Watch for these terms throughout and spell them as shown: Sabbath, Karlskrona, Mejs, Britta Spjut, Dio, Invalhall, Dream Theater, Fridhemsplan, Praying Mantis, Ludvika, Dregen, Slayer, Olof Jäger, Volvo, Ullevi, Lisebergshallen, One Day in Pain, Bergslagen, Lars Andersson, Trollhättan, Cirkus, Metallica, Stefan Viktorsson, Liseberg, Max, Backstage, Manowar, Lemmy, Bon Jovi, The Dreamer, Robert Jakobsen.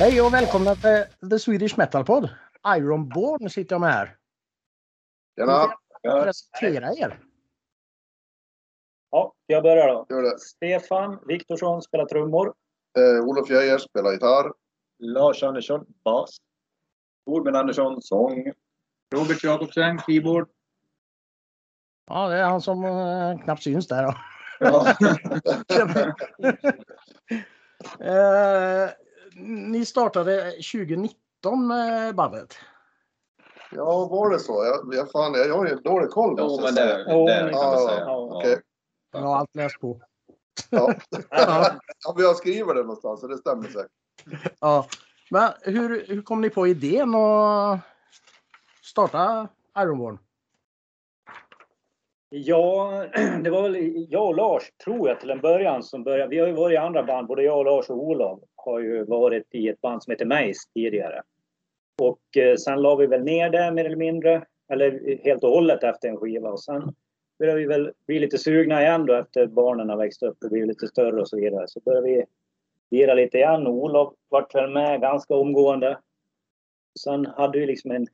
Hej och välkomna till The Swedish Metal Pod. Ironbourne sitter jag med här. Tjena. Jag presenterar er. Ja, jag börjar då. Gör det. Stefan Viktorsson spelar trummor. Olof Jäger spelar gitarr. Lars Andersson, bas. Torben Andersson, sång. Robert Jakobsen, keyboard. Ja, det är han som knappt syns där då. Ja. Ni startade 2019 med bandet. Ja, var det så? Jag har ju dålig koll. Jo, men det kan man säga. Okay. Jag har allt läst på. Ja. Ja, jag skriver det någonstans så det stämmer säkert. Ja. Men hur kom ni på idén att starta Ironbourne? Ja, det var väl jag och Lars, tror jag, till en början som började. Vi har ju varit i andra band, både jag och Lars och Olof har ju varit i ett band som heter Mejs tidigare. Och sen la vi väl ner det mer eller mindre, eller helt och hållet efter en skiva. Och sen började vi väl bli lite sugna igen då efter barnen har växt upp och blivit lite större och så vidare. Så började vi lira lite igen och Olof vart väl med ganska omgående. Sen hade vi liksom en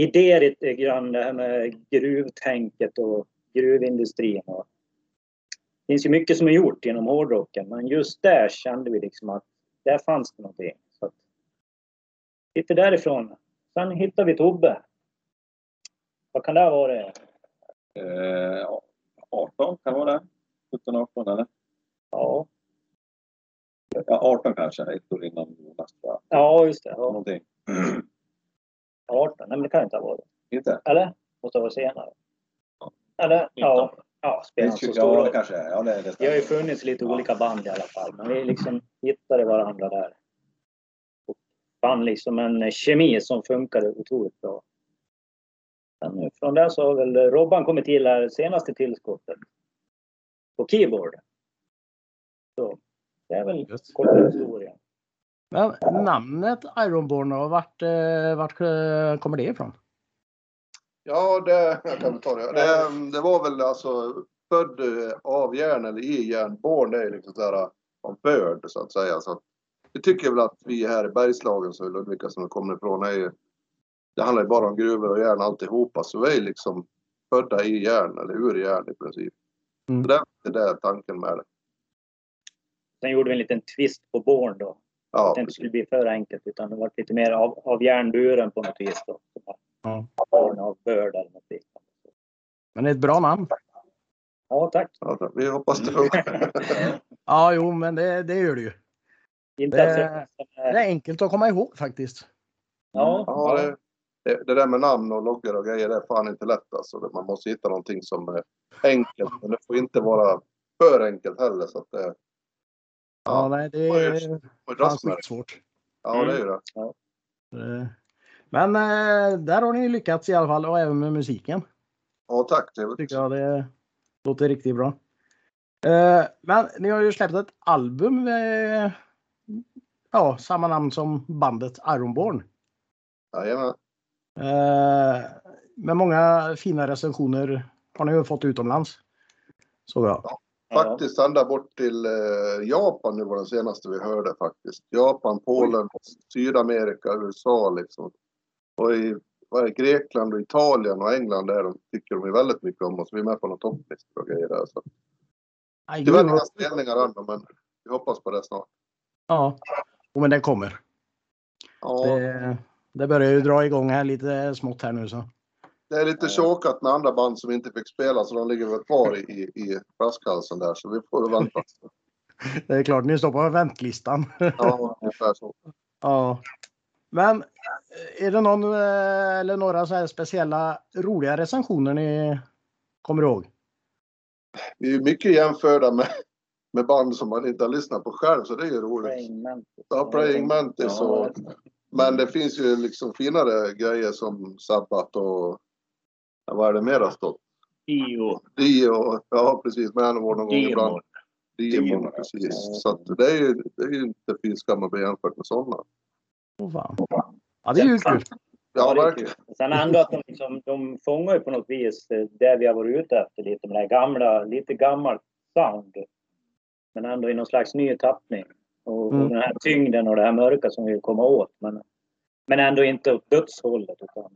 idé lite grann det här med gruvtänket och gruvindustrin. Och det finns ju mycket som är gjort inom hårdrocken, men just där kände vi liksom att där fanns det någonting. Så att, lite därifrån. Sen hittade vi Tobbe. Vad kan det vara? 18 kan vara det. 17-18 eller? Ja. Ja, 18 kanske. Ett år innan Jonas. Ja, just det. Ja. Någonting. 18, nej men det kan inte ha varit. Inte? Eller? Måste vara senare. Eller? Ja. Ja, spelar så stor kanske. Ja, det har ju funnits lite olika band i alla fall. Men vi liksom hittade varandra där. Och fann liksom en kemi som funkade otroligt bra. Men från där så har väl Robban kommit till här senaste tillskottet. På keyboard. Så det är väl kort historia. Men namnet Ironbourne, vart kommer det ifrån? Ja, jag kan ta det. Det var väl alltså född av järn eller i järn. Born är liksom sådär om börd så att säga. Så vi tycker väl att vi här i Bergslagen så Ludvika som vi kommer ifrån är ju, det handlar ju bara om gruvor och järn alltihopa. Så vi är liksom födda i järn eller ur järn i princip. Mm. Så det är tanken med det. Sen gjorde vi en liten twist på Born då. Ja, att det inte skulle bli för enkelt utan det var lite mer av järnburen på något vis då. Ja. Av börd eller något vis. Men det är ett bra namn. Ja, tack. Ja, vi hoppas det funkar. Ja, jo, men det gör det ju. Det är enkelt att komma ihåg faktiskt. Ja. Ja, det där med namn och loggor och grejer det är fan inte lätt. Alltså. Man måste hitta någonting som är enkelt. Men det får inte vara för enkelt heller så att det... Ja, nej, det är svårt. Ja, det är det. Ja. Men där har ni lyckats i alla fall och även med musiken. Ja, tack. Jag tycker det låter riktigt bra. Men ni har ju släppt ett album med ja, samma namn som bandet Ironbourne. Jajamän. Med många fina recensioner har ni ju fått utomlands. Så bra. Ja. Faktiskt ända bort till Japan nu var det senaste vi hörde faktiskt. Japan, Polen, Sydamerika, USA liksom. Och i Grekland och Italien och England där de tycker de är väldigt mycket om oss. Vi är med på något topplistor och grejer där. Så. Det var några spelningar ändå men vi hoppas på det snart. Ja, men den kommer. Ja. Det börjar ju dra igång här lite smått här nu så. Det är lite tjockat med andra band som inte fick spela så de ligger väl kvar i flaskhalsen där så vi får vänta. Det är klart, ni står på väntlistan. Ja, ungefär så. Ja. Men är det någon eller några så här speciella roliga recensioner ni kommer ihåg? Vi är mycket jämförda med band som man inte har lyssnat på själv så det är ju roligt. Praying Mantis. Ja, Praying Mantis. Ja. Men det finns ju liksom finare grejer som Sabbath och vad är det mer har stått? Dio. Ja, precis. Manowar någon gång ibland. Dio, precis. Så att det är ju inte fint skam att bli jämfört med sådana. Åh, fan. Ja, det är ju kul. Ja, verkligen. Sen ändå att de fångar ju på något vis där vi har varit ute efter lite. Med det gamla, lite gammalt sound. Men ändå i någon slags ny tappning. Och den här tyngden och det här mörka som vi vill komma åt. Men ändå inte åt dödshållet. Utan,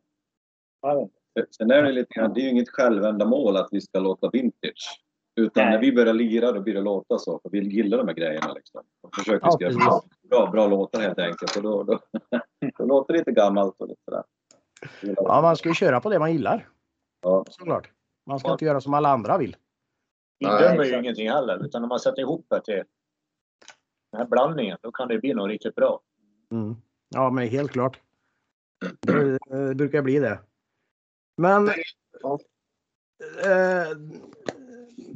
sen är det lite grann, det är ju inget självändamål att vi ska låta vintage. Utan när vi börjar lira då blir det låta så. För vi gillar de här grejerna liksom. Och försöker skriva bra låtar helt enkelt. Och då låter det lite gammalt och lite sådär. Ja, man ska ju köra på det man gillar. Ja. Såklart. Man ska inte göra som alla andra vill. Vi dömer ju ingenting heller. Utan när man sätter ihop det till den här blandningen, då kan det bli något riktigt bra. Mm. Ja, men helt klart. Det brukar bli det. Men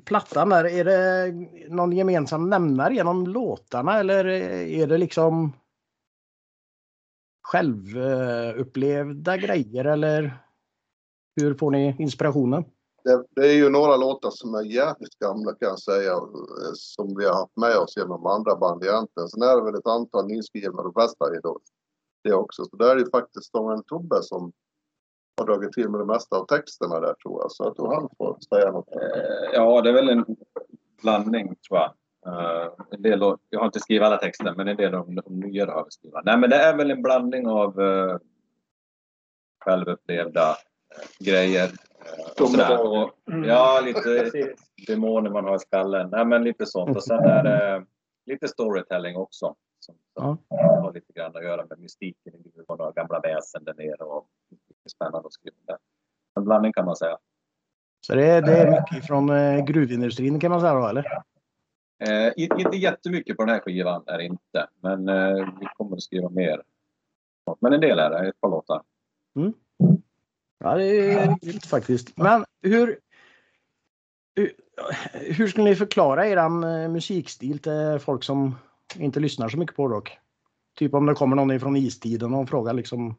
plattan där, är det någon gemensam nämnare genom låtarna eller är det liksom självupplevda grejer eller hur får ni inspirationen? Det är ju några låtar som är jävligt gamla kan jag säga som vi har haft med oss genom andra band egentligen. Sen är det väl ett antal nyskrivna och bästa idag. Det också. Så där är det faktiskt Stången Tobbe som har dragit till med det mesta av texterna där tror jag. Så jag tror han får säga något. Ja, det är väl en blandning tror jag. En del, jag har inte skrivit alla texter men en del av de nya har vi skrivit. Nej men det är väl en blandning av självupplevda grejer. Och, ja, lite demoner man har i skallen. Nej, men lite sånt. Och sen är det lite storytelling också. Som har lite grann att göra med mystiken i gruvan och gamla väsen där nere. Och det är spännande att skriva där. En blandning kan man säga. Så det är mycket från gruvindustrin kan man säga då, eller? Inte jättemycket på den här skivan är det inte. Men vi kommer att skriva mer. Men en del är det, ett par låtar. Mm. Ja, det är riktigt faktiskt. Men hur skulle ni förklara er musikstil till folk som inte lyssnar så mycket på rock? Typ om det kommer någon från istiden och frågar liksom.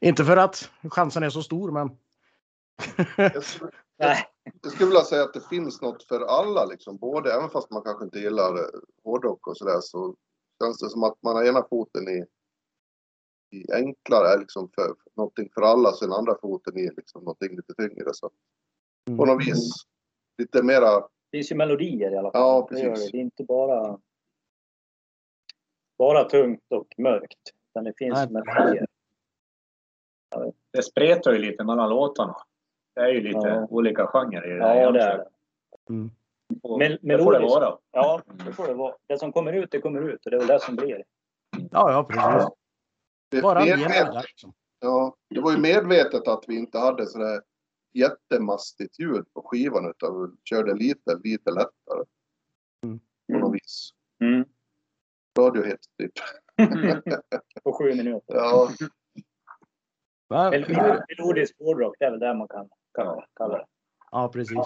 Inte för att chansen är så stor, men... Jag skulle vilja säga att det finns något för alla liksom. Både, även fast man kanske inte gillar hårdrock och sådär, så känns det som att man har ena foten i enklare liksom för någonting för alla, sen andra foten är liksom någonting lite tyngre så. På något vis lite mera. Det finns ju melodier i alla fall. Ja, precis. Det är inte bara tungt och mörkt, utan det finns melodier. Ja. Det spretar ju lite mellan låtarna. Det är ju lite olika genrer i det här. Ja, det är det. Mm. Det får det vara. Ja, det får det vara. Det som kommer ut, det kommer ut och det är väl det som blir. Ja, precis. Ja. Det var ju medvetet att vi inte hade sådär jättemastigt ljud på skivan utan vi körde lite lättare på något vis. Radiohets typ. På 7 minuter. Ja. Melodisk hårdrock, det är väl där man kan kalla det. Ja, precis.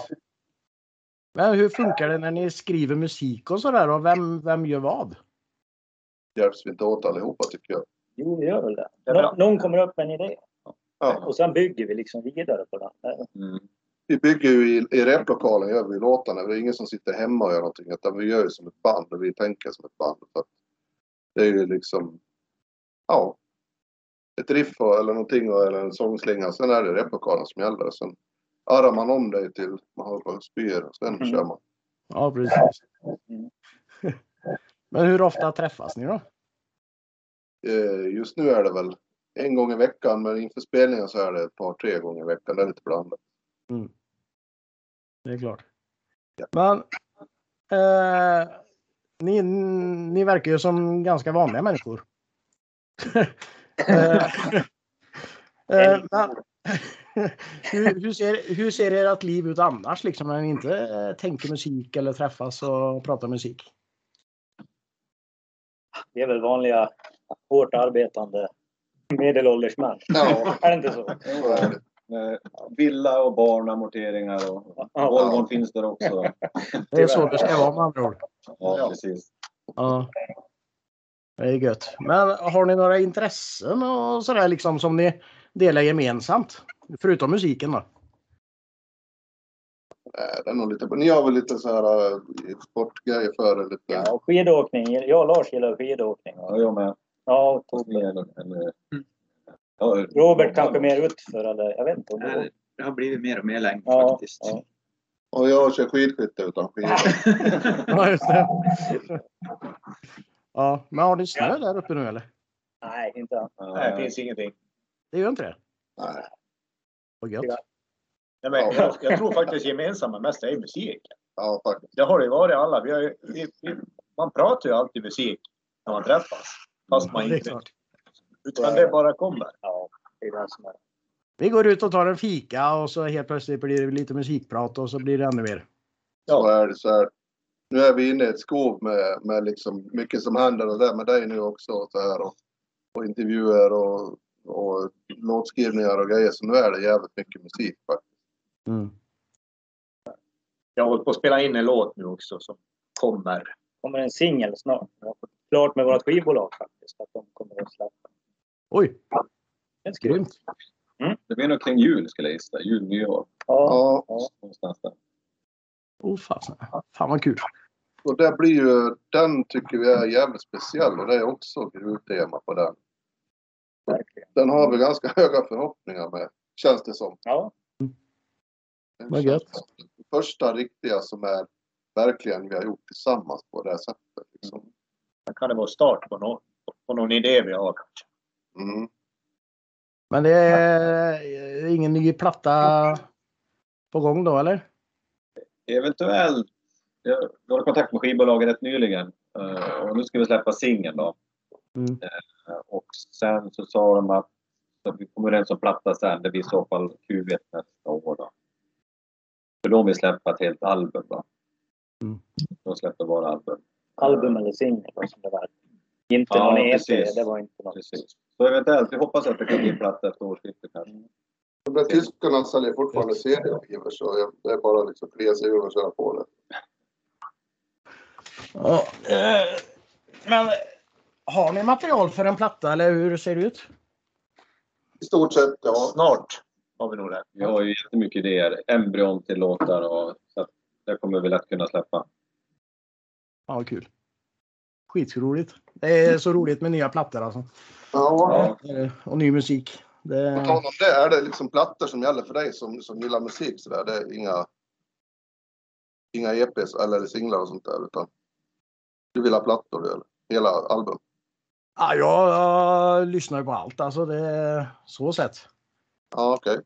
Men hur funkar det när ni skriver musik och sådär och vem gör vad? Hjälps vi inte åt allihopa tycker jag. Jo, vi gör väl det. Någon kommer upp med en idé. Ja. Och sen bygger vi liksom vidare på den. Mm. Vi bygger ju i replokalen, gör vi låtarna. Det är ingen som sitter hemma och gör någonting. Utan vi gör ju som ett band och vi tänker som ett band. Så det är ju liksom, ett riff eller någonting eller en sångslinga. Sen är det replokalen som gäller. Sen arrar man om det till man har på spyr och sen kör man. Ja, precis. Mm. Men hur ofta träffas ni då? Just nu är det väl en gång i veckan, men inför spelningen så är det ett par, 3 gånger i veckan. Det är lite blandat. Mm. Det är klart. Ja. Men ni verkar ju som ganska vanliga människor. Hur ser ert liv ut annars liksom, när ni inte tänker musik eller träffas och pratar musik? Det är väl vanliga hårt arbetande medelålders män. Ja. Är det inte så? Villa och barn, amorteringar och Volvon finns där också. Det är så det ska vara med andra ord. Ja, precis. Ja. Det är gött. Men har ni några intressen och sådär liksom som ni delar gemensamt? Förutom musiken då? Det är nog lite, ni har väl lite så här sportgrejer för det lite. Ja, skidåkning. Jag och Lars gillar skidåkning. Ja, jag med. Ja, Robert kanske mer utför eller jag vet inte. Det har blivit mer och mer längre faktiskt. Ja. Och jag kör skidskytte utan skidor. Ja, just det. Ja, men har ni snö där uppe nu eller? Nej, inte än. Det finns ingenting. Det gör inte det? Nej. Vad gött. Nej, men jag tror faktiskt gemensamma mest är musik. Ja, faktiskt. Det har det varit alla. Man pratar ju alltid musik när man träffas. Fast man inte. Klart. Utan det bara kommer. Ja, det är det som är. Vi går ut och tar en fika och så helt plötsligt blir det lite musikprat och så blir det ännu mer. Ja, så är det så här. Nu är vi inne i ett skov med liksom mycket som händer och det med dig nu också så här och intervjuer och låtskrivningar och grejer, så nu är det jävligt mycket musik faktiskt. Mm. Jag håller på att spela in en låt nu också som kommer en singel snart. Jag har fått klart med vårt skivbolag faktiskt att de kommer att släppa. Oj. Det är grymt. Mm. Det blir nog kring jul skulle jag gissa. Jul, nyår. Ja. Någonstans där. Oh, fan vad kul. Och det blir ju, den tycker vi är jävligt speciell och det är också gruvtema på den. Verkligen. Den har vi ganska höga förhoppningar med, känns det som. Ja. Vad gött. Det första riktiga som är verkligen vi har gjort tillsammans på det här sättet. Liksom. Det kan det vara start på någon idé vi har kanske. Mm. Men det är ingen ny platta på gång då, eller? Eventuellt. Jag var i kontakt med skivbolaget rätt nyligen. Och nu ska vi släppa singeln då. Mm. Och sen så sa de att vi kommer överens om platta sen. Det blir i så fall Q1 nästa år då. För de vill släppa ett helt album då. Mm. De släpper bara album. Album eller singel som det var. Inte någon EP, det var inte något. Precis. Så eventuellt, vi hoppas att det kan bli en platta efter årsskiftet kanske. Men tyskarna säljer fortfarande serieskiver så det är bara liksom klesa ur och köra på det. Ja. Men har ni material för en platta eller hur ser det ut? I stort sett, ja. Snart har vi nog det. Vi har ju jättemycket idéer. Embryon till låtar och så det kommer vi lätt kunna släppa. Ja, kul. Skitroligt. Det är så roligt med nya plattor alltså. Ja. Och ny musik. På tal om det, är det liksom plattor som gäller för dig som gillar musik så där? Det är inga EPs eller singlar och sånt där utan du vill ha plattor eller hela album? Ja, jag lyssnar ju på allt alltså, det är så sett. Ja, okej.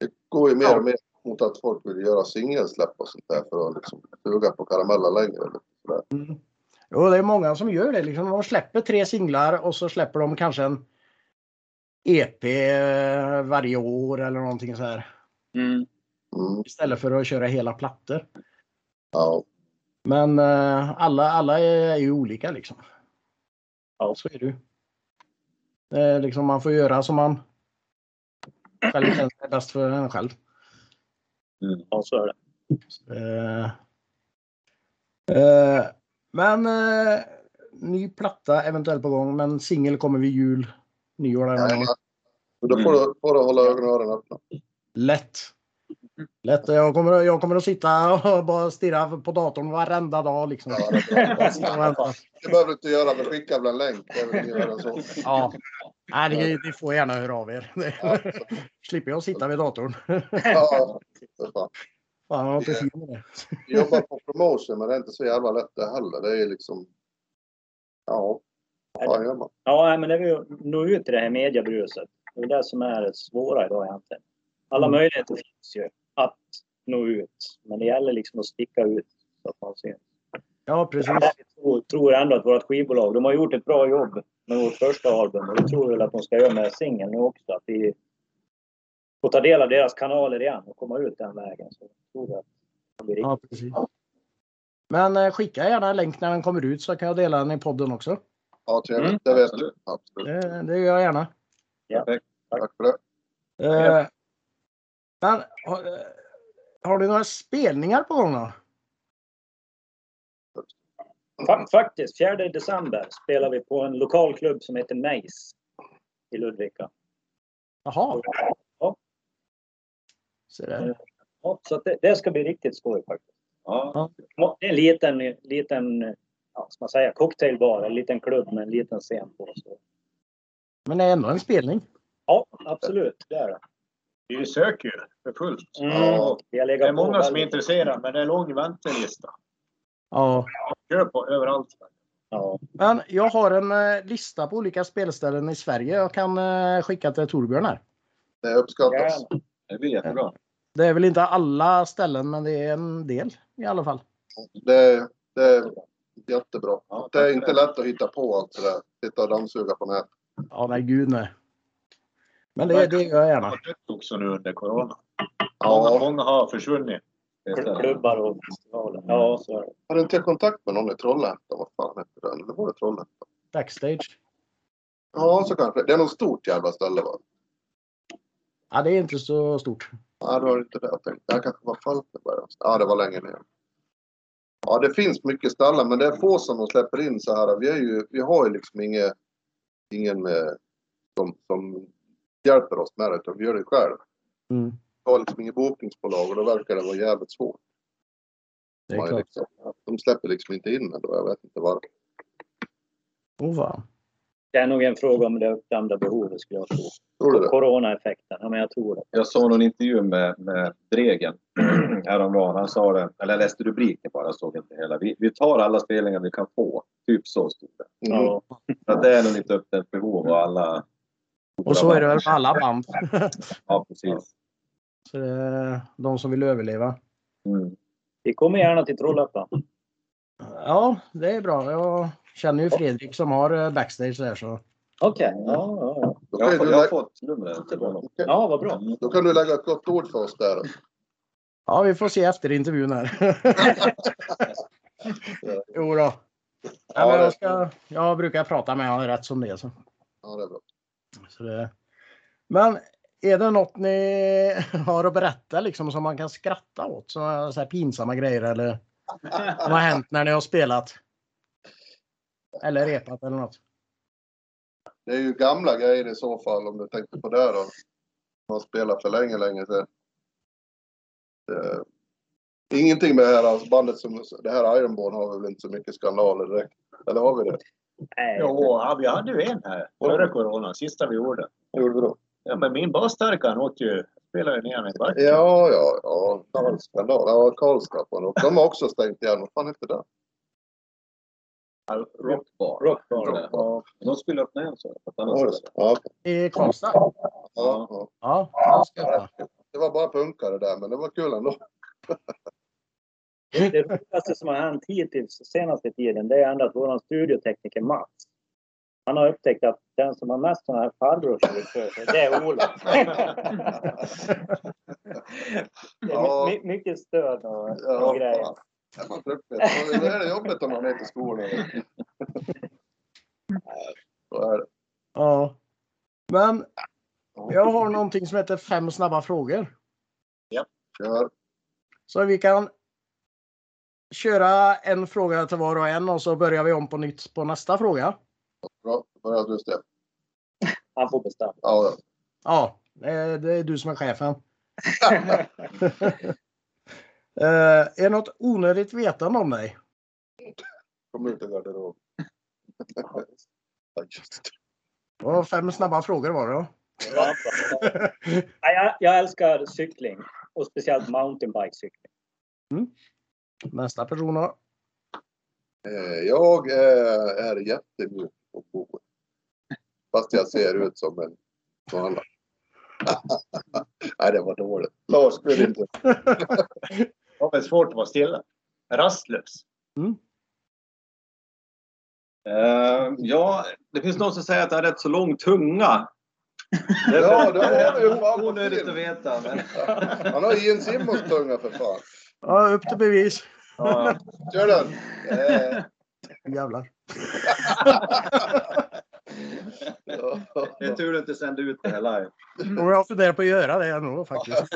Det går ju mer och mer mot att folk vill göra singelsläpp och sånt där för att liksom suga på karamella längre eller sådär. Mm. Jo, det är många som gör det. Liksom, de släpper 3 singlar och så släpper de kanske en EP varje år eller någonting så här. Mm. Mm. Istället för att köra hela plattor. Ja. Men alla är ju olika liksom. Ja, så är det ju. Liksom, man får göra som man själv känner är bäst för en själv. Mm. Ja, så är det. Men ny platta eventuellt på gång, men singel kommer vid jul, nyår där. Ja, då får du hålla ögonen och öronen öppna. Lätt. Jag kommer att sitta och bara stirra på datorn varenda dag liksom. Ja, det behöver du inte göra, men skicka bland länk. Ja. Nej, ni får gärna höra av er. Ja, slipper jag sitta vid datorn. Ja, fan, jag jobbar på promotion, men det är inte så jävla lätt det heller. Det är liksom, ja, vad gör man? Ja, men det är ju nå ut i det här mediebruset. Det är det som är svåra idag egentligen. Alla möjligheter finns ju att nå ut, men det gäller liksom att sticka ut så att man ser. Ja, precis. Jag tror ändå att vårt skivbolag, de har gjort ett bra jobb med vårt första album och jag tror väl att de ska göra med singeln nu också, att vi och ta del av deras kanaler igen och komma ut den vägen. Så tror jag att det blir riktigt. Ja, precis. Men skicka gärna en länk när den kommer ut så kan jag dela den i podden också. Ja, trevligt. Det vet du. Absolut. Det gör jag gärna. Ja. Tack för det. Men, har du några spelningar på gång då? Faktiskt, 4 december spelar vi på en lokal klubb som heter Mejs i Ludvika. Jaha. Ja, så det ska bli riktigt skoj faktiskt. Ja. Det är en liten som man säger, cocktailbar, en liten klubb med en liten scen på. Så. Men det är ändå en spelning. Ja, absolut. Det är det. Vi söker ju för fullt. Mm. Ja, det är många som är intresserade, men det är lång väntelista. Ja. Kör på överallt. Ja. Men jag har en lista på olika spelställen i Sverige. Jag kan skicka till Torbjörn här. Det uppskattas. Ja. Det blir jättebra. Det är väl inte alla ställen, men det är en del i alla fall. Det är jättebra. Ja, det är inte lätt att hitta på allt det där. Titta och dammsuga på nät. Ja, nej gud nej. Men det gör jag gärna. Det också nu under corona. Ja. Många har försvunnit. Klubbar och festivaler. Ja, så är det. Har du inte kontakt med någon i Trollhättan? Vad fan heter den? Det var det Trollhättan. Backstage. Ja, så kanske. Det är något stort jävla ställe, va? Ja, det är inte så stort. Ja, det var inte det jag tänkte. Det kanske var Falkenberg. Ja, det var länge ner. Ja, det finns mycket ställen, men det är få som de släpper in så här. Vi har ju liksom ingen med, som hjälper oss med det, utan vi gör det själv. Mm. Vi har liksom inget bokningsbolag och då verkar det vara jävligt svårt. Det är klart. Liksom, de släpper liksom inte in ändå, jag vet inte varför. Ova. Det är nog en fråga om det uppdämda behovet skulle jag tro. Corona-effekten, ja men jag tror det. Jag såg någon intervju med Dregen häromdagen. Han sa det, eller jag läste rubriken bara, såg inte hela. Vi tar alla spelningar vi kan få, typ så stod det. Mm. Mm. Så det är nog inte uppdämt behov och alla. Och så är det väl med alla band. Ja, precis. Så det är de som vill överleva. Mm. Vi kommer gärna till Trollhättan. Ja, det är bra. Jag känner ju Fredrik som har backstage där så. Okej. Okay. Ja. Jag har fått numret till honom. Okay. Ja, vad bra. Då kan du lägga ett gott ord för oss där. Ja, vi får se efter intervjun här. Jo då. Ja, men jag brukar prata med honom rätt som det så. Ja, det är bra. Så det. Men är det något ni har att berätta liksom, som man kan skratta åt? Så här pinsamma grejer eller vad har hänt när ni har spelat? Eller repat eller något? Det är ju gamla grejer i så fall om du tänker på det då. Man spelar för länge sedan. Ingenting med det här alltså bandet som det här Ironbourne har väl inte så mycket skandaler direkt. Eller har vi det? Ja, vi hade ju en här före corona, sista vi gjorde. Vad gjorde vi då? Ja, men min basstärkare han åt ju, spelade ju ner i backen. Ja, Karlskrona och de har också stängt igen, vad fan heter det? Rockbar. De skulle öppna igen så. I Karlskrona? Ja. Det var bara punkare där, men det var kul ändå. Det roligaste som har hänt hittills senaste tiden, det är ändå att vår studiotekniker Max, han har upptäckt att den som har mest sådana här farbror, det är Olof. Det är mycket stöd och grejer. Man är det är jobbigt om man är på skolan. Ja. Men jag har någonting som heter 5 snabba frågor. Ja, kör. Så vi kan köra en fråga till var och en och så börjar vi om på nytt på nästa fråga. Bra, börjar du Stefan. Han får bestämma. Ja, det är du som är chefen. Är något onödigt vetande om dig? Kom ut i garderob. Och 5 snabba frågor var det då? Jag älskar cykling och speciellt mountainbikecykling. Mm. Nästa person då? Jag är jättemjuk och god. Fast jag ser ut som en alla. Nej, det var dåligt. Lars skulle inte. Ja, men svårt att vara stilla. Rastlös. Mm. Ja, det finns någon som säger att det är rätt så lång tunga. Ja, det är ju fan onödigt att veta. Men. Han har ju en Simmons tunga för fan. Ja, upp till bevis. Ja. Kör den. Jävlar. Det är tur du inte sände ut det här live. Och jag funderar på att göra det nog faktiskt.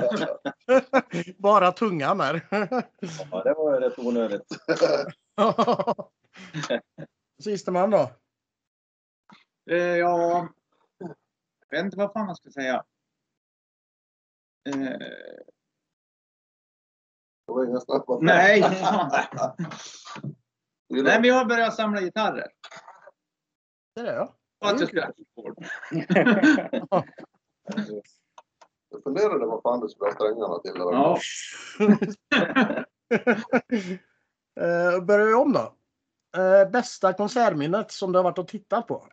Bara tungan här. Ja, det var rätt onödigt. Sista man då? Ja, jag vet inte vad fan man ska säga. Nej. Nej, vi har börjat samla gitarrer. Det är det, ja. Jag funderade vad fan du skulle ha strängarna till. Ja. Börjar vi om då. Bästa konsertminnet som du har varit och tittat på?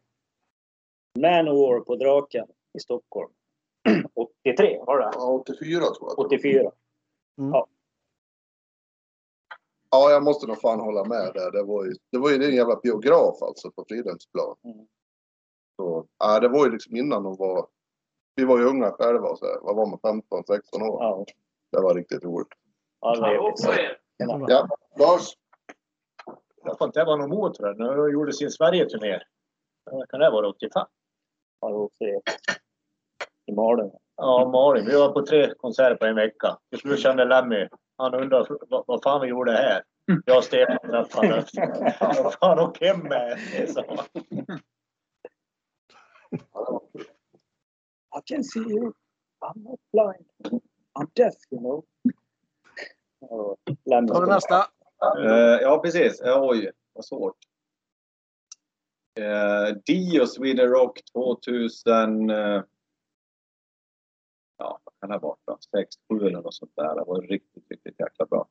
Manowar på Draken i Stockholm. 83 var det? Ja, 84 tror jag. 84. Mm. Ja. Ja, jag måste nog fan hålla med där. Det var ju en jävla biograf alltså på Fridhemsplan. Mm. Så, ja, det var ju liksom innan vi var ju unga själva och så här. Vad var man, 15, 16 år? Ja. Det var riktigt roligt. Ja, det var också det. Ja, Lars. Jag kan inte vara någon mot det. Nu gjorde sin Sverige-turné. Kan det vara 85? Ja, det var också det. I Malin. Ja, Malin. Vi var på 3 konserter på en vecka. Till slut kände Lemmy. Han undrar vad fan vi gjorde här. Jag och Stefan träffade. Vad fan åk hem med? I can see you. I'm not blind. I'm deaf, you know. Tar du nästa? Ja, precis. Oj, vad svårt. Dio Sweden Rock 2000... Ja, vad kan det ha varit? 6-7 eller något sånt där. Det var riktigt, riktigt jäkla bra.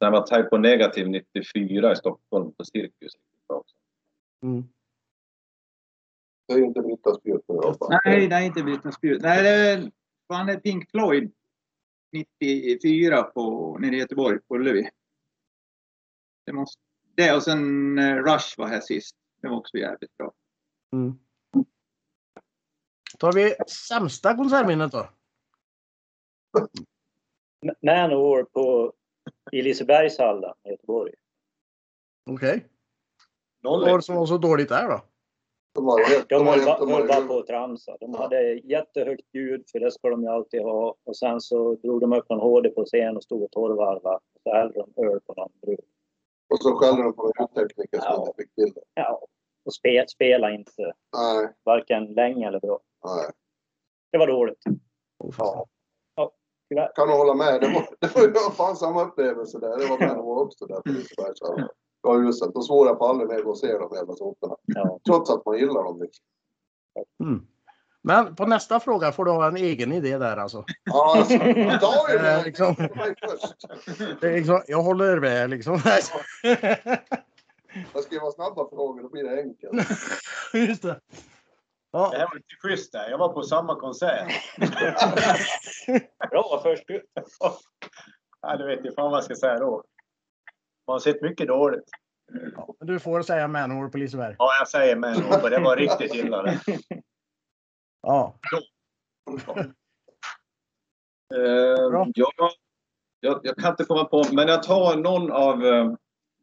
Den var Type på negativ 94 i Stockholm på Cirkus. Mm. Det är ju inte Britta Spjut. Nej, det är inte Britta Spjut. Nej, det är fan Pink Floyd 94 nere i Göteborg på Ullevi. Det och sen Rush var här sist. Det var också jävligt bra. Mm. Tar vi sämsta konsertminnet då? Manowar i Lisebergshallen i Göteborg. Okej. Vad var det som var så dåligt där då? De var bara på att tramsa. De hade jättehögt ljud, för det ska de ju alltid ha. Och sen så drog de upp någon HD på scen och stod och torrvarva. Och så hällde de öl på någon brud. Och så skällde de på ljudtekniker som inte fick till det. Ja, och spela inte. Nej. Varken länge eller bra. Nej. Det var dåligt. Ja. Ja, kan du hålla med? Det var fan samma upplevelse där. Det var Manowar också där på Lisebergshallen. Ja, just det. Då svårar på aldrig mer att se de jävla såporna. Ja. Trots att man gillar dem. Mm. Men på nästa fråga får du ha en egen idé där alltså. Ja, alltså, då är det liksom. Det är liksom, jag håller med liksom. Jag ska ju vara snabba frågor, då blir det enkelt. Just det. Ja. Det här var inte schysst där. Jag var på samma konsert. Bra, först ut. Ja, du vet ju fan vad jag ska säga då. Man har sett mycket dåligt. Ja, men du får säga Manowar på Liseberg. Ja, jag säger Manowar. Det var riktigt illa det. Ja. Jag kan inte komma på, men jag tar någon av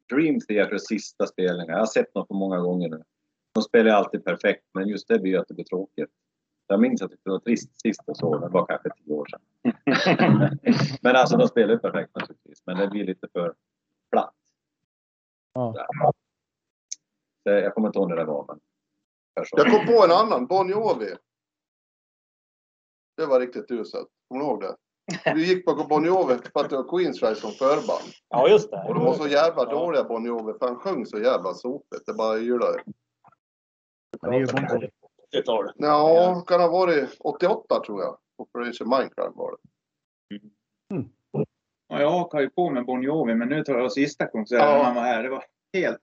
Dream Theater sista spelningar. Jag har sett något på många gånger nu. De spelar alltid perfekt, men just det blir ju att det blir tråkigt. Jag minns att det var trist sista så. Det var kanske 10 år sedan. Men alltså, de spelar ju perfekt naturligtvis. Men det blir lite för platt. Ja. Jag kommer inte ihåg när det var, men jag kom på en annan, Bon Jovi. Det var riktigt uselt. Kommer du ihåg det? Vi gick på Bon Jovi för att det var Queensride som förband. Ja, just det. Och de var så jävla dåliga Bon Jovi, för han sjöng så jävla sopigt. Det bara gillade. Men det är ju Bon Jovi. Ja, kan ha varit 88 tror jag. Operation Minecraft var det. Mm. Ja, jag hakar ju på med Bon Jovi, men nu tar jag sista konserten han var här. Det var helt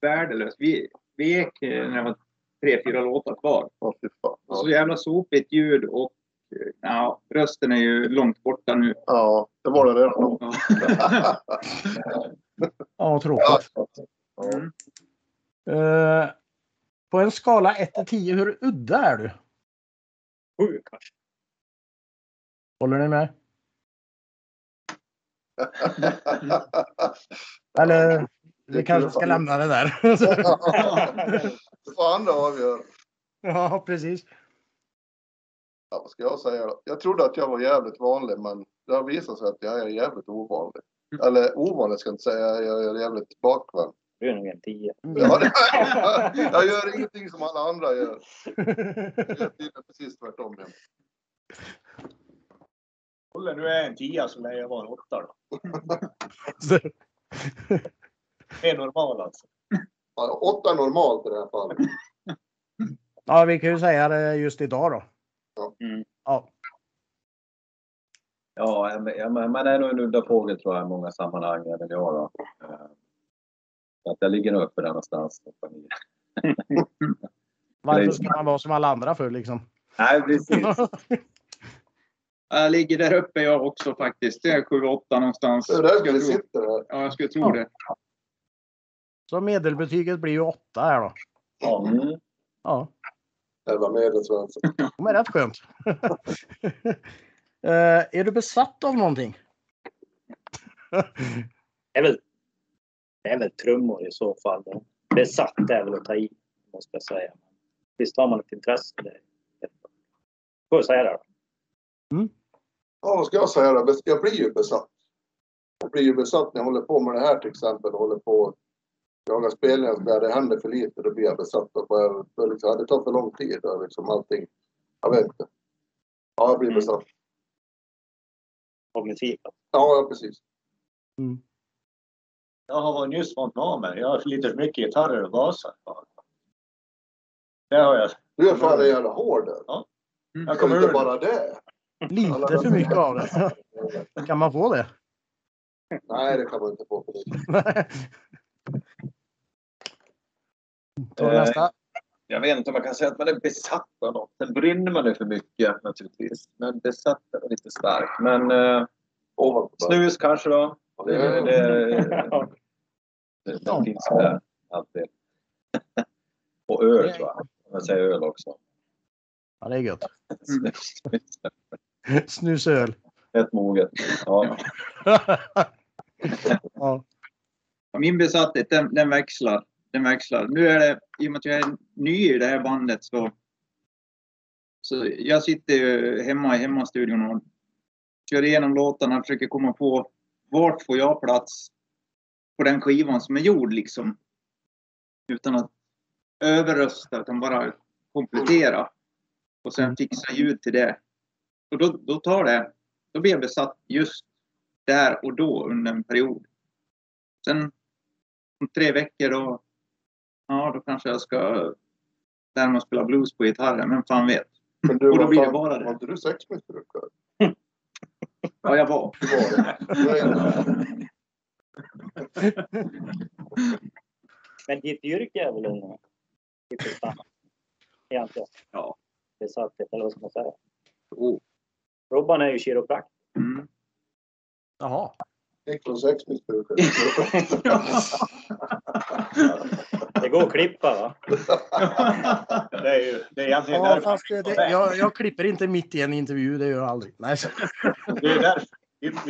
värdelöst. Vi gick när det var 3-4 låtar kvar. Ja, och så jävla sopigt ljud och rösten är ju långt borta nu. Ja, det var det redan. Ja, tråkigt. Mm. På en skala 1-10, hur udda är du? 7 kanske. Håller ni med? Eller vi kanske ska lämna det där. Det får andra avgör. Ja, precis. Ja, vad ska jag säga då? Jag trodde att jag var jävligt vanlig, men det har visat sig att jag är jävligt ovanlig. Eller ovanlig ska jag inte säga, jag är jävligt bakvänd. Du är nog en 10. Jag gör ingenting som alla andra gör. Det är precis tvärtom. Kolla, nu är en 10 så lär jag vara en 8 då. Det är normalt alltså. 8 normalt i det här fallet. Ja, vi kan ju säga det just idag då. Mm. Ja. Ja, man är nog en udda fågel tror jag i många sammanhang, även jag då. Att jag ligger nog uppe där någonstans. Varför ska man vara som alla andra för liksom? Nej, precis. Jag ligger där uppe jag också faktiskt. Det är 7-8 någonstans. Det är där ska vi sitta. Där. Ja, jag skulle tro det. Så medelbetyget blir ju 8 här då. Ja. Mm. Ja. Det var medelsvenskt. Det är rätt skönt. Är du besatt av någonting? Det är väl trummor i så fall. Besatt är väl att ta i, måste jag säga. Visst har man ett intresse. Får jag säga det då? Mm. Ja, ska jag säga det? Jag blir ju besatt. Jag blir ju besatt när jag håller på med det här till exempel. Håller på jagar spelningar där det händer för lite. Då blir jag besatt. Det tar för lång tid. Liksom allting. Jag vet inte. Ja, jag blir besatt. Kognitivt. Ja, precis. Mm. Jag har nyss fått namn. Jag har lite för mycket gitarrer och basar. Det har jag. Du är fan jävla hård. Ja. Jag kommer inte bara det. Lite för mycket av det. Kan man få det? Nej, det kan man inte få. Jag vet inte om man kan säga att man är besatt av något. Sen brinner man ju för mycket naturligtvis. Men besatt är lite starkt. Men snus kanske då. Det finns där alltid. Och öl tror jag. Jag säger öl också. Ja, det är gött. Snusöl. Ett moget. Ja. Ja. Min besatthet, den växlar. Den växlar. Nu är det, i och med att jag är ny i det här bandet så jag sitter ju hemma i hemmastudion och kör igenom låtarna och försöker komma på vart får jag plats på den skivan som är gjord liksom. Utan att överrösta, utan bara komplettera. Och sen fixa ljud till det. Och då blir jag besatt just där och då under en period. Sen om 3 veckor då kanske jag ska lära mig att spela blues på gitarren, men fan vet. Men du, och då blir det bara det. Var inte du 6 meter upp där? Ja, jag var. Men ditt yrke är väl långa? Egentligen. Ja. Besatthet eller vad ska man säga. Robban är ju kiropraktor. Mm. Jaha. 6 missbrukare. Det går att klippa va? Det är egentligen ja, fast jag klipper inte mitt i en intervju, det gör jag aldrig. Nej. Det är därför.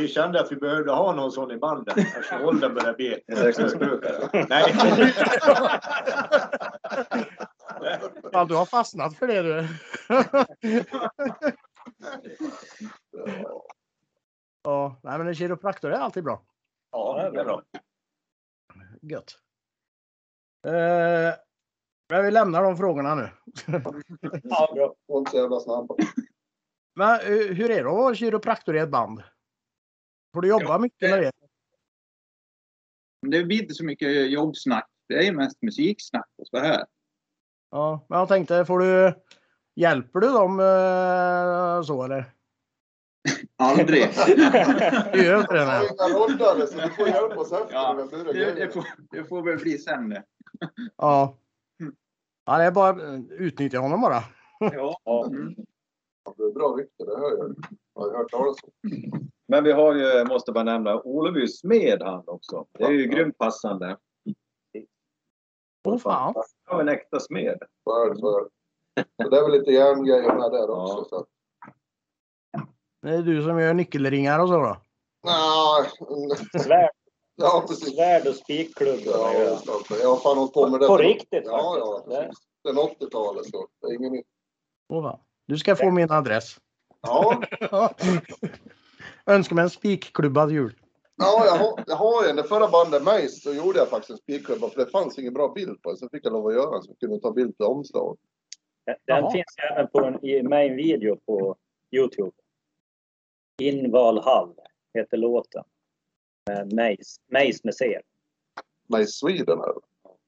Vi kände att vi behövde ha någon sån i bandet. Eftersom åldern börjar bli missbrukare. Nej. Ja, du har fastnat för det du. Ja, nej men en kiropraktor är alltid bra. Ja, det är bra. Gött. Vi lämnar de frågorna nu. Ja, bra. Men hur är det att vara kiropraktor i ett band? Får du jobba mycket med det? Det blir inte så mycket jobbsnack. Det är mest musiksnack och så här. Ja, men jag tänkte, hjälper du dem så eller? Aldrig. Du gör inte det här. Ja, det får väl bli sämre. Ja. Ja, det är bara utnyttja honom bara. Ja. Mm. Det är bra rykte, det har jag hört talas om. Men vi har ju, måste bara nämna, Ullevi med han också. Det är ju grymt passande. Åh fan. Ja, en äkta smed. Så det är väl lite järngrejerna där också. Så. Det är du som gör nyckelringar och så då? Svärd. Ja, precis. Svärd och spikklubb. Ja, jag har fan hållit på med det. På riktigt faktiskt. Ja, den 80-talet så. Det är ingen nytt. Åh fan. Du ska få min adress. Ja. Önskar mig en spikklubbad jul. Ja, jag har en. Det förra bandet Mejs så gjorde jag faktiskt en spikklubba för det fanns ingen bra bild på det. Så fick jag lov att göra så jag kunde ta bild till omslag. Den finns även med en video på YouTube. Invalhall heter låten. Mejs med C. Mejs Sweden här.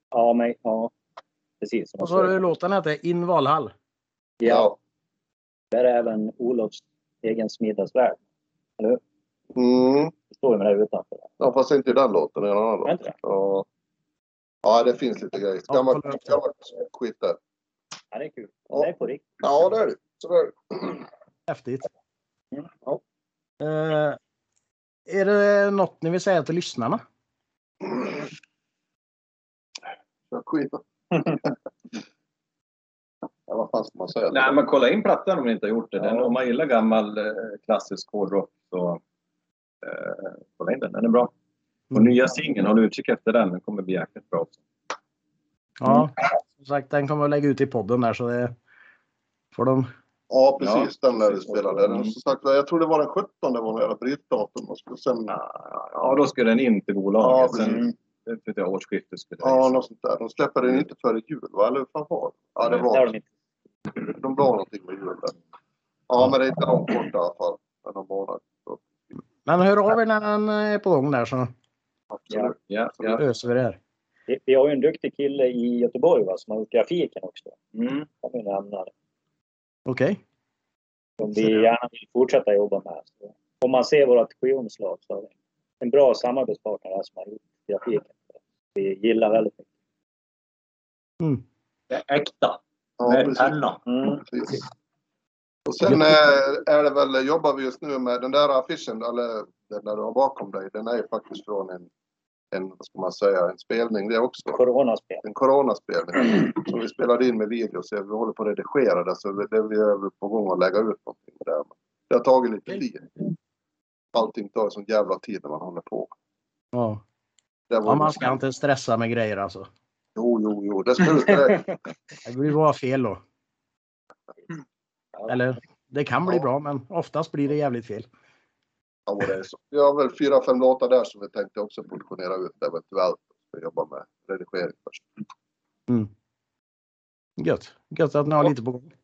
Ja, precis. Och så har du låten heter Invalhall. Ja. Där är även Olofs egen Smidasvärd. Eller hur? Mm. Det står ju med det utanför. Ja, fast inte den låten. Det är en annan låt. Ja. Ja, det finns lite grejer. Ska man skit där. Ja, det är kul. Ja. Det är på riktigt. Ja, det är det. Så det är det. Häftigt. Mm. Ja. Är det något ni vill säga till lyssnarna? Jag skiter. Ja, vad fan ska man säga? Nej, men kolla in plattan om ni inte har gjort det. Den, om man gillar gammal klassisk hårdrock så kolla in den. Den är bra. Och nya singeln, håll utkik efter den. Den kommer bli jäkligt bra också. Ja, som sagt, den kommer jag lägga ut i podden där så det får de... Ja, precis. Ja, den där vi spelade. Den, som sagt, jag tror det var den 17, det var några jävla brytdatum. Sen... Ja, då skulle den inte gå laget. Ja, sen, det är årsskiftet skulle det. Ja, något sånt där. De släpper den inte före jul, va? Eller hur fan var det? Ja, det var det. De var någonting med jul där. Ja, men det är inte långt bort i alla fall. Men de var där. Så. Men hör av er när den är på gång där så... Absolut. Ja. Öser vi det här. Vi har ju en duktig kille i Göteborg, va? Som har gjort grafiken också. Mm. Okej. Okay. Som vi gärna vill fortsätta jobba med. Så om man ser vårt skivomslag så är det en bra samarbetspartner som har gjort grafiken. Vi gillar väldigt mycket. Mm. Det är äkta. Ja, precis. Och sen är det väl, jobbar vi just nu med den där affischen, eller den där du har bakom dig. Den är ju faktiskt från en vad ska man säga, en spelning det också. En coronaspelning som vi spelade in med video så vi håller på att redigera det så det vi är på gång att lägga ut någonting där. Det har tagit lite tid. Allting tar sån jävla tid när man håller på. Ja. Man ska inte stressa med grejer alltså. Jo. Det ska du inte. Det blir bara fel då. Eller det kan bli bra men oftast blir det jävligt fel. Ja, det är så. Vi har väl 4-5 låtar där som vi tänkte också portionera ut eventuellt och jobba med redigering först. Mm. Gött att ni har lite på gång.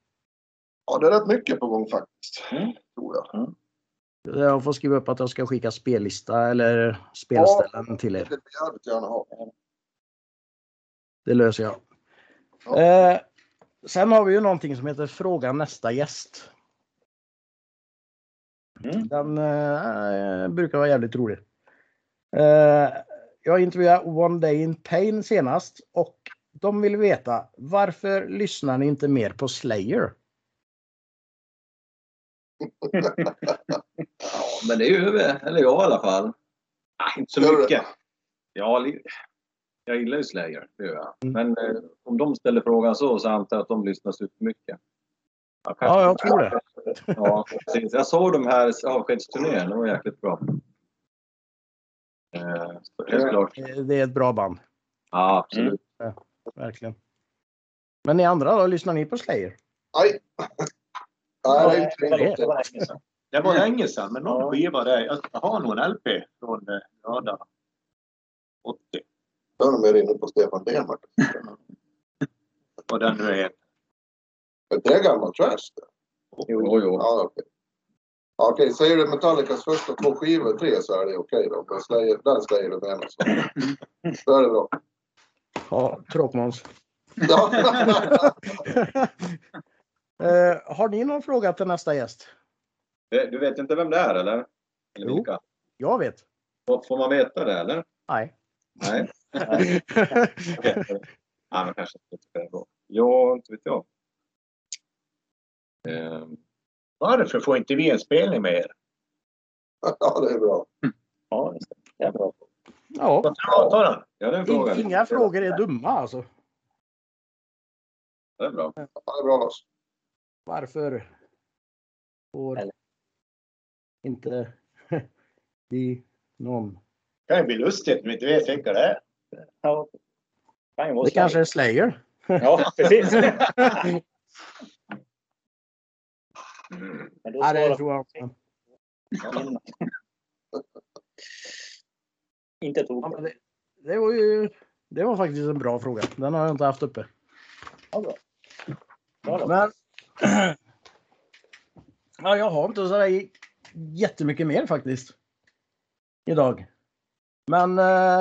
Ja, det är rätt mycket på gång faktiskt. Tror jag. Mm. Jag får skriva upp att jag ska skicka spellista eller spelställen till er. Det vill jag gärna ha. Det löser jag. Ja. Sen har vi ju någonting som heter Fråga nästa gäst. Mm. Den brukar vara jävligt rolig. Jag intervjuade One Day in Pain senast och de vill veta varför lyssnar ni inte mer på Slayer? Ja, men det är ju, eller jag i alla fall. Inte så mycket. Jag gillar ju Slayer, det gör jag. Men om de ställer frågan så antar jag att de lyssnar supermycket. Ja, jag tror det. Ja, precis. Jag såg de här avskedsturnéerna, det var jäkligt bra. Det är ett bra band. Ja, absolut. Mm. Ja, verkligen. Men ni andra då, lyssnar ni på Slayer? Det var länge sedan, men någon skiva där. Jag har någon LP från Röda 80. Då är de mer inne på Stefan Demar. Och den nu är... Det är gammal trash det. Jo. Ja, okej. Okej, säger du Metallicas första 2 skivor, 3 så är det okej då. Men Slayer du menar så. Så är det bra. Ja, tråkmåns. Har ni någon fråga till nästa gäst? Du vet inte vem det är eller? Jo, vilka? Jag vet. Får man veta det eller? Nej. Okay. Ja, men kanske inte det är bra. Ja, inte vet jag. Varför får inte vi en spelning med er? Ja, det är bra. Ja, det är bra. Ja, den frågan. Inga frågor är dumma alltså. Det är bra. Lars. Varför får inte vi någon? Det kan ju bli lustigt men inte vet vilka det är. Ja. Det kanske är Slayer. Ja, precis. Men då det tror jag. Inte tog på. Det var faktiskt en bra fråga. Den har jag inte haft uppe. Ja, men jag har inte så där jättemycket mer faktiskt idag. Men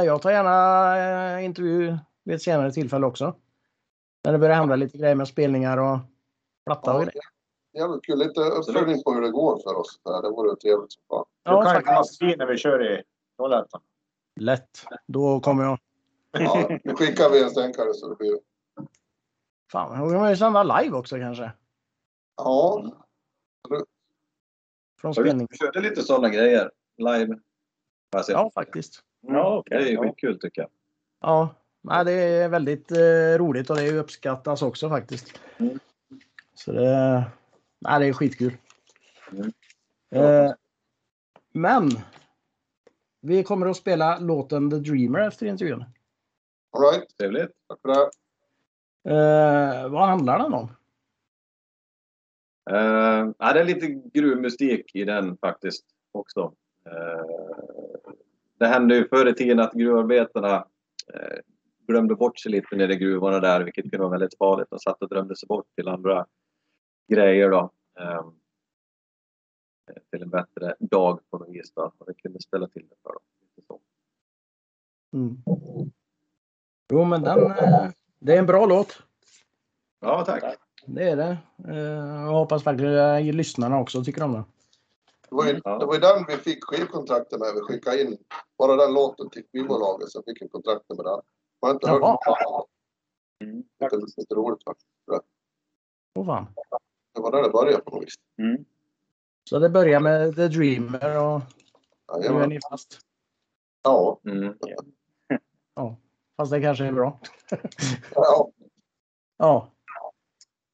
jag tar gärna intervju vid ett senare tillfälle också. När det börjar hända lite grejer med spelningar och platta och grejer. Jävligt kul. Lite uppföljning på hur det går för oss. Det vore trevligt. Ja, du kan ju komma förbi när vi kör i Trollhättan. Lätt. Då kommer jag. Ja, nu skickar vi en stänkare så det blir... Fan, då kan man ju sända live också kanske. Ja. Från spelning. Vi körde lite sådana grejer. Live. Ja, faktiskt. Ja, okay. Det är skitkul tycker jag. Ja. Nej, det är väldigt roligt och det uppskattas också faktiskt. Mm. Så det, nej, det är skitkul. Mm. Ja. Men vi kommer att spela låten The Dreamer efter intervjun. All right, trevligt. Tack för det. Vad handlar den om? Det är lite grov mystik i den faktiskt också. Det hände ju förr i tiden att gruvarbetarna glömde bort sig lite nere i gruvorna där, vilket kunde vara väldigt farligt. De satt och drömde sig bort till andra grejer då. Till en bättre dag på något vis då. Och det kunde ställa till det för dem. Mm. Jo men det är en bra låt. Ja tack. Det är det. Jag hoppas verkligen lyssnarna också tycker om det. Det var den vi fick skivkontrakten med. Vi skickade in bara den låten till skivbolaget så fick vi kontrakten med den. Man inte hört det är lite roligt faktiskt. Åh fan. Det var där det började på något vis. Mm. Så det börjar med The Dreamer och nu är ni fast. Ja. Mm. Ja. Fast det kanske är bra. Ja. Ja.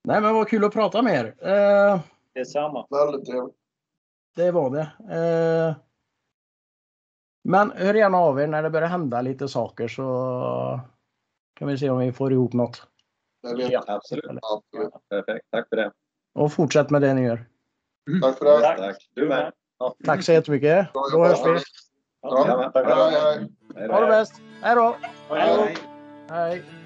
Nej men vad kul att prata med er. Det är samma. Väldigt trevligt. Det var det. Men hör gärna av er när det börjar hända lite saker så kan vi se om vi får ihop något. Ja, absolut. Absolut. Perfekt. Tack för det. Och fortsätt med det ni gör. Mm. Tack för det. Tack. Du med. Ja. Tack så jättemycket. Då hörs vi. Ja, tack. Ha det bäst. Hej då. Hej.